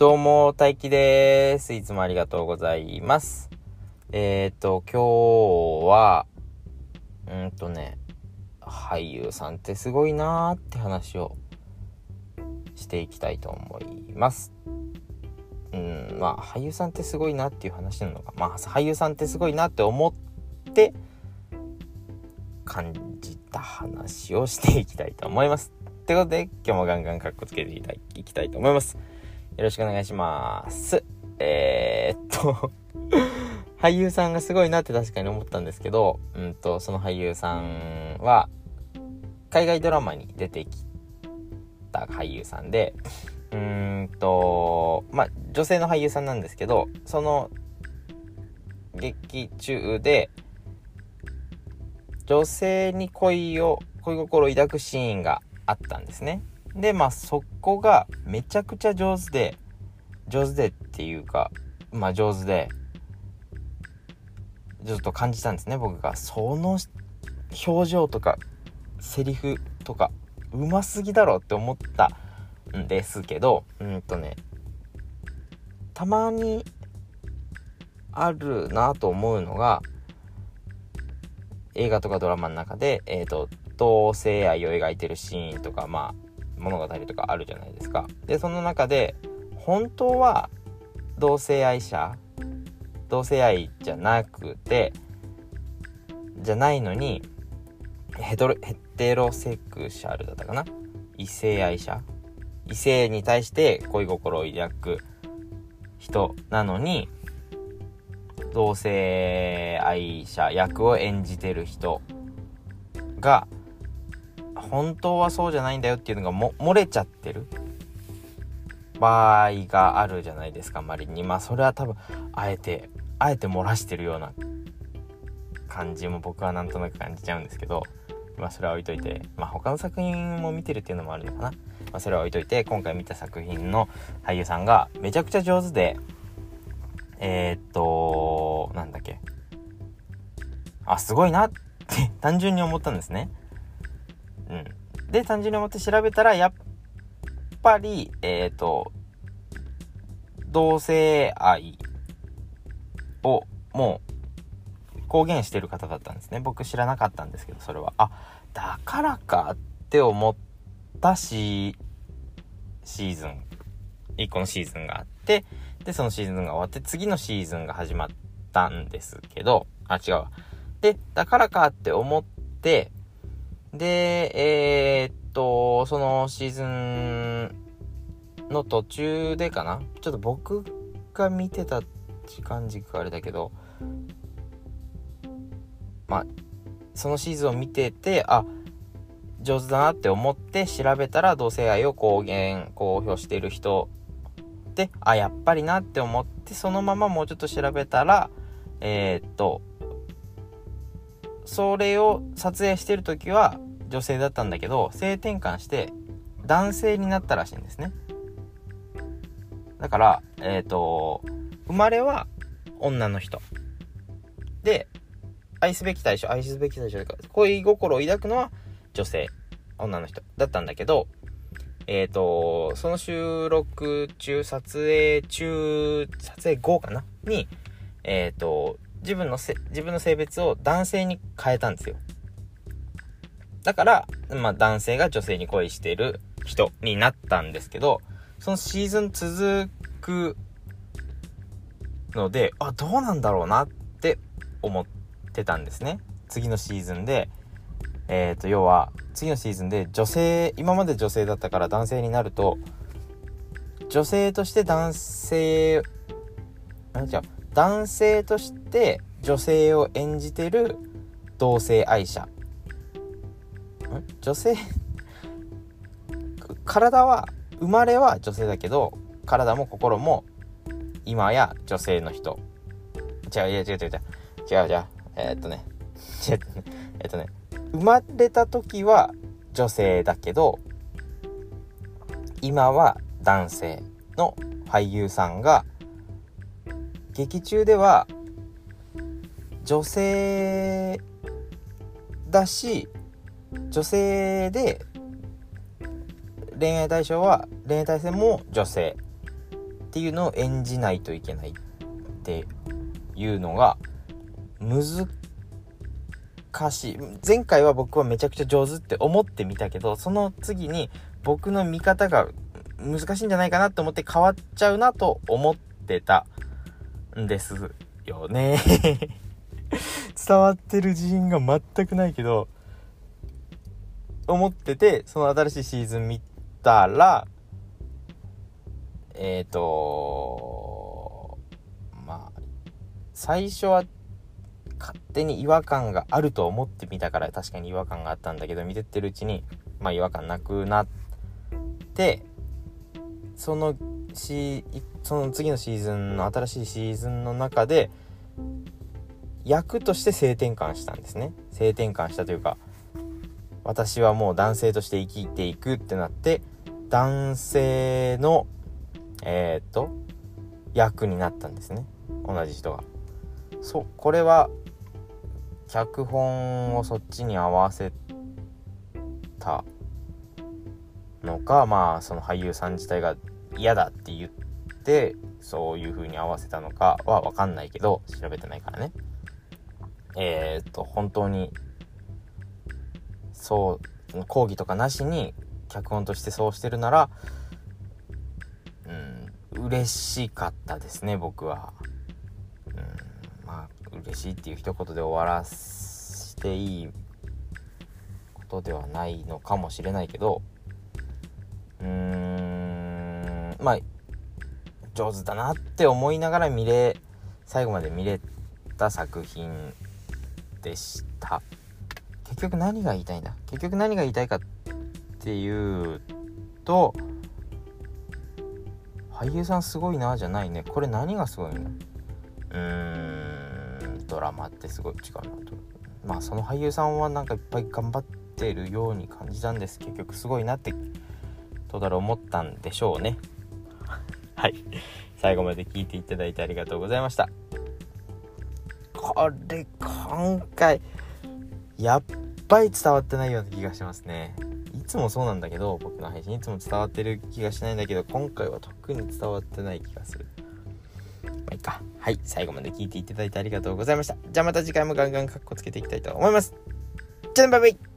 どうも大輝です。いつもありがとうございます。今日は俳優さんってすごいなーって話をしていきたいと思います。俳優さんってすごいなっていう話なのか、俳優さんってすごいなって思って感じた話をしていきたいと思います。ってことで今日もガンガンカッコつけていきたいと思います。よろしくお願いします。俳優さんがすごいなって確かに思ったんですけど、その俳優さんは海外ドラマに出てきた俳優さんで、女性の俳優さんなんですけど、その劇中で女性に恋心を抱くシーンがあったんですね。でそこがめちゃくちゃ上手でっていうか上手でちょっと感じたんですね。僕がその表情とかセリフとかうますぎだろって思ったんですけど、たまにあるなと思うのが映画とかドラマの中で、同性愛を描いてるシーンとか物語とかあるじゃないですか。でその中で本当は同性愛じゃなくてじゃないのにヘテロセクシャルだったかな、異性に対して恋心を抱く人なのに同性愛者役を演じてる人が本当はそうじゃないんだよっていうのが漏れちゃってる場合があるじゃないですか。まりにそれは多分あえて漏らしてるような感じも僕はなんとなく感じちゃうんですけど、それは置いといて、他の作品も見てるっていうのもあるのかな、それは置いといて、今回見た作品の俳優さんがめちゃくちゃ上手ですごいなって単純に思ったんですね。で単純に思って調べたらやっぱり同性愛をもう公言してる方だったんですね。僕知らなかったんですけど、それはだからかって思ったシーズン1個のシーズンがあって、でそのシーズンが終わって次のシーズンが始まったんですけど、でだからかって思って、でそのシーズンの途中でかな、ちょっと僕が見てた時間軸あれだけど、そのシーズンを見てて上手だなって思って調べたら同性愛を公表している人でやっぱりなって思って、そのままもうちょっと調べたらそれを撮影してる時は女性だったんだけど性転換して男性になったらしいんですね。だから生まれは女の人で愛すべき対象だから恋心を抱くのは女の人だったんだけど、その撮影後かなに自分の性別を男性に変えたんですよ。だから、男性が女性に恋してる人になったんですけど、そのシーズン続くので、どうなんだろうなって思ってたんですね。次のシーズンで、要は次のシーズンで今まで女性だったから男性になると、男性として女性を演じてる同性愛者、生まれは女性だけど体も心も今や女性の人。生まれた時は女性だけど今は男性の俳優さんが劇中では女性だし、女性で恋愛対象は恋愛対象も女性っていうのを演じないといけないっていうのが難しい。前回は僕はめちゃくちゃ上手って思ってみたけど、その次に僕の見方が難しいんじゃないかなと思って変わっちゃうなと思ってたんですよね。伝わってる自信が全くないけど思ってて、その新しいシーズン見たらまあ最初は勝手に違和感があると思ってみたから確かに違和感があったんだけど、見てってるうちにまあ違和感なくなって、その次のシーズンの新しいシーズンの中で役として性転換したんですね。性転換したというか、私はもう男性として生きていくってなって、男性の役になったんですね、同じ人が。そう、これは脚本をそっちに合わせたのか、まあその俳優さん自体が嫌だって言ってそういう風に合わせたのかは分かんないけど、調べてないからね。本当にそう講義とかなしに脚本としてそうしてるなら、嬉しかったですね、僕は。まあ嬉しいっていう一言で終わらしていいことではないのかもしれないけど、まあ上手だなって思いながら最後まで見れた作品でした。結局何が言いたいかっていうと、俳優さんすごいなじゃないね。これ何がすごいの？ドラマってすごい違うなと。まあその俳優さんはなんかいっぱい頑張ってるように感じたんです。結局すごいなってどうだろう思ったんでしょうね。はい、最後まで聞いていただいてありがとうございました。これ今回やっぱり伝わってないような気がしますね。いつもそうなんだけど、僕の配信いつも伝わってる気がしないんだけど、今回は特に伝わってない気がする。まあいいか。はい、最後まで聞いていただいてありがとうございました。じゃあまた次回もガンガンカッコつけていきたいと思います。じゃあね、バイバイ。